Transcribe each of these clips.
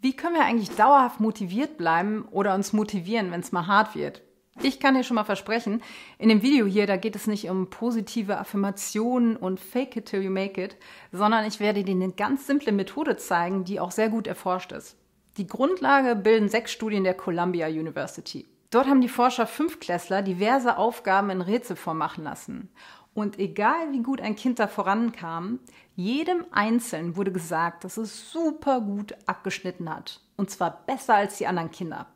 Wie können wir eigentlich dauerhaft motiviert bleiben oder uns motivieren, wenn es mal hart wird? Ich kann dir schon mal versprechen, in dem Video hier, da geht es nicht um positive Affirmationen und fake it till you make it, sondern ich werde dir eine ganz simple Methode zeigen, die auch sehr gut erforscht ist. Die Grundlage bilden 6 Studien der Columbia University. Dort haben die Forscher 5-Klässler diverse Aufgaben in Rätselform machen lassen. Und egal wie gut ein Kind da vorankam, jedem Einzelnen wurde gesagt, dass es super gut abgeschnitten hat. Und zwar besser als die anderen Kinder.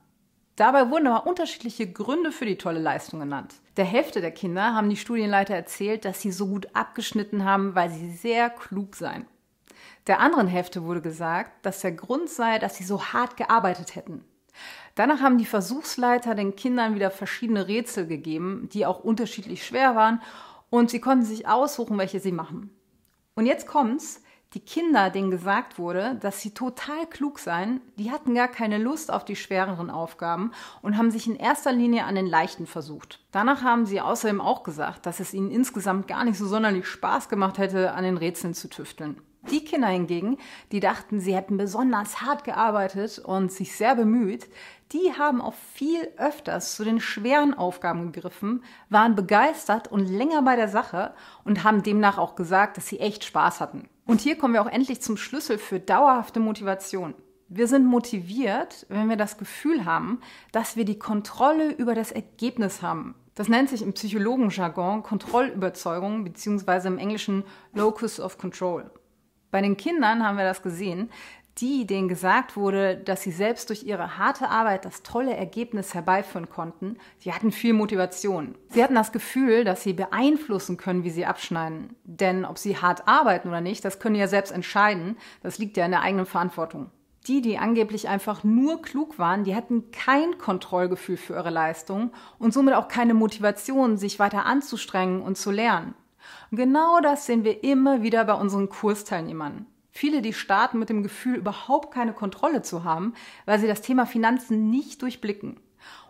Dabei wurden aber unterschiedliche Gründe für die tolle Leistung genannt. Der Hälfte der Kinder haben die Studienleiter erzählt, dass sie so gut abgeschnitten haben, weil sie sehr klug seien. Der anderen Hälfte wurde gesagt, dass der Grund sei, dass sie so hart gearbeitet hätten. Danach haben die Versuchsleiter den Kindern wieder verschiedene Rätsel gegeben, die auch unterschiedlich schwer waren. Und sie konnten sich aussuchen, welche sie machen. Und jetzt kommt's, die Kinder, denen gesagt wurde, dass sie total klug seien, die hatten gar keine Lust auf die schwereren Aufgaben und haben sich in erster Linie an den leichten versucht. Danach haben sie außerdem auch gesagt, dass es ihnen insgesamt gar nicht so sonderlich Spaß gemacht hätte, an den Rätseln zu tüfteln. Die Kinder hingegen, die dachten, sie hätten besonders hart gearbeitet und sich sehr bemüht, die haben auch viel öfters zu den schweren Aufgaben gegriffen, waren begeistert und länger bei der Sache und haben demnach auch gesagt, dass sie echt Spaß hatten. Und hier kommen wir auch endlich zum Schlüssel für dauerhafte Motivation. Wir sind motiviert, wenn wir das Gefühl haben, dass wir die Kontrolle über das Ergebnis haben. Das nennt sich im Psychologenjargon Kontrollüberzeugung bzw. im Englischen Locus of Control. Bei den Kindern haben wir das gesehen, die, denen gesagt wurde, dass sie selbst durch ihre harte Arbeit das tolle Ergebnis herbeiführen konnten, die hatten viel Motivation. Sie hatten das Gefühl, dass sie beeinflussen können, wie sie abschneiden. Denn ob sie hart arbeiten oder nicht, das können die ja selbst entscheiden. Das liegt ja in der eigenen Verantwortung. Die, die angeblich einfach nur klug waren, die hatten kein Kontrollgefühl für ihre Leistung und somit auch keine Motivation, sich weiter anzustrengen und zu lernen. Und genau das sehen wir immer wieder bei unseren Kursteilnehmern. Viele, die starten mit dem Gefühl, überhaupt keine Kontrolle zu haben, weil sie das Thema Finanzen nicht durchblicken.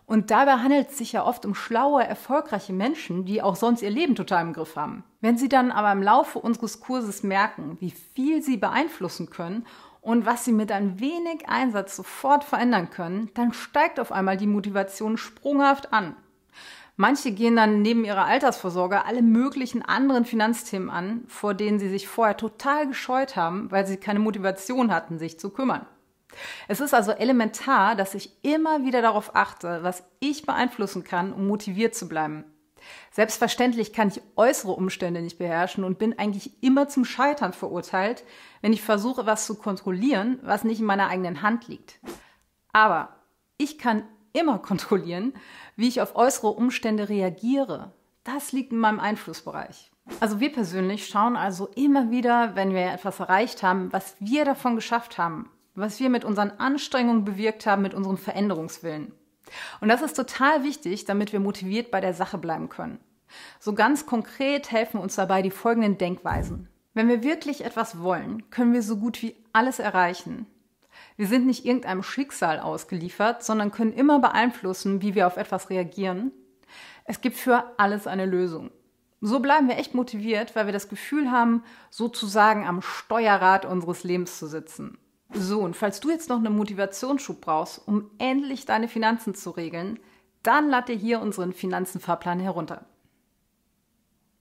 Und dabei handelt es sich ja oft um schlaue, erfolgreiche Menschen, die auch sonst ihr Leben total im Griff haben. Wenn sie dann aber im Laufe unseres Kurses merken, wie viel sie beeinflussen können und was sie mit ein wenig Einsatz sofort verändern können, dann steigt auf einmal die Motivation sprunghaft an. Manche gehen dann neben ihrer Altersvorsorge alle möglichen anderen Finanzthemen an, vor denen sie sich vorher total gescheut haben, weil sie keine Motivation hatten, sich zu kümmern. Es ist also elementar, dass ich immer wieder darauf achte, was ich beeinflussen kann, um motiviert zu bleiben. Selbstverständlich kann ich äußere Umstände nicht beherrschen und bin eigentlich immer zum Scheitern verurteilt, wenn ich versuche, was zu kontrollieren, was nicht in meiner eigenen Hand liegt. Aber ich kann immer kontrollieren, wie ich auf äußere Umstände reagiere. Das liegt in meinem Einflussbereich. Also wir persönlich schauen also immer wieder, wenn wir etwas erreicht haben, was wir davon geschafft haben, was wir mit unseren Anstrengungen bewirkt haben, mit unserem Veränderungswillen. Und das ist total wichtig, damit wir motiviert bei der Sache bleiben können. So ganz konkret helfen uns dabei die folgenden Denkweisen. Wenn wir wirklich etwas wollen, können wir so gut wie alles erreichen. Wir sind nicht irgendeinem Schicksal ausgeliefert, sondern können immer beeinflussen, wie wir auf etwas reagieren. Es gibt für alles eine Lösung. So bleiben wir echt motiviert, weil wir das Gefühl haben, sozusagen am Steuerrad unseres Lebens zu sitzen. So, und falls du jetzt noch einen Motivationsschub brauchst, um endlich deine Finanzen zu regeln, dann lad dir hier unseren Finanzenfahrplan herunter.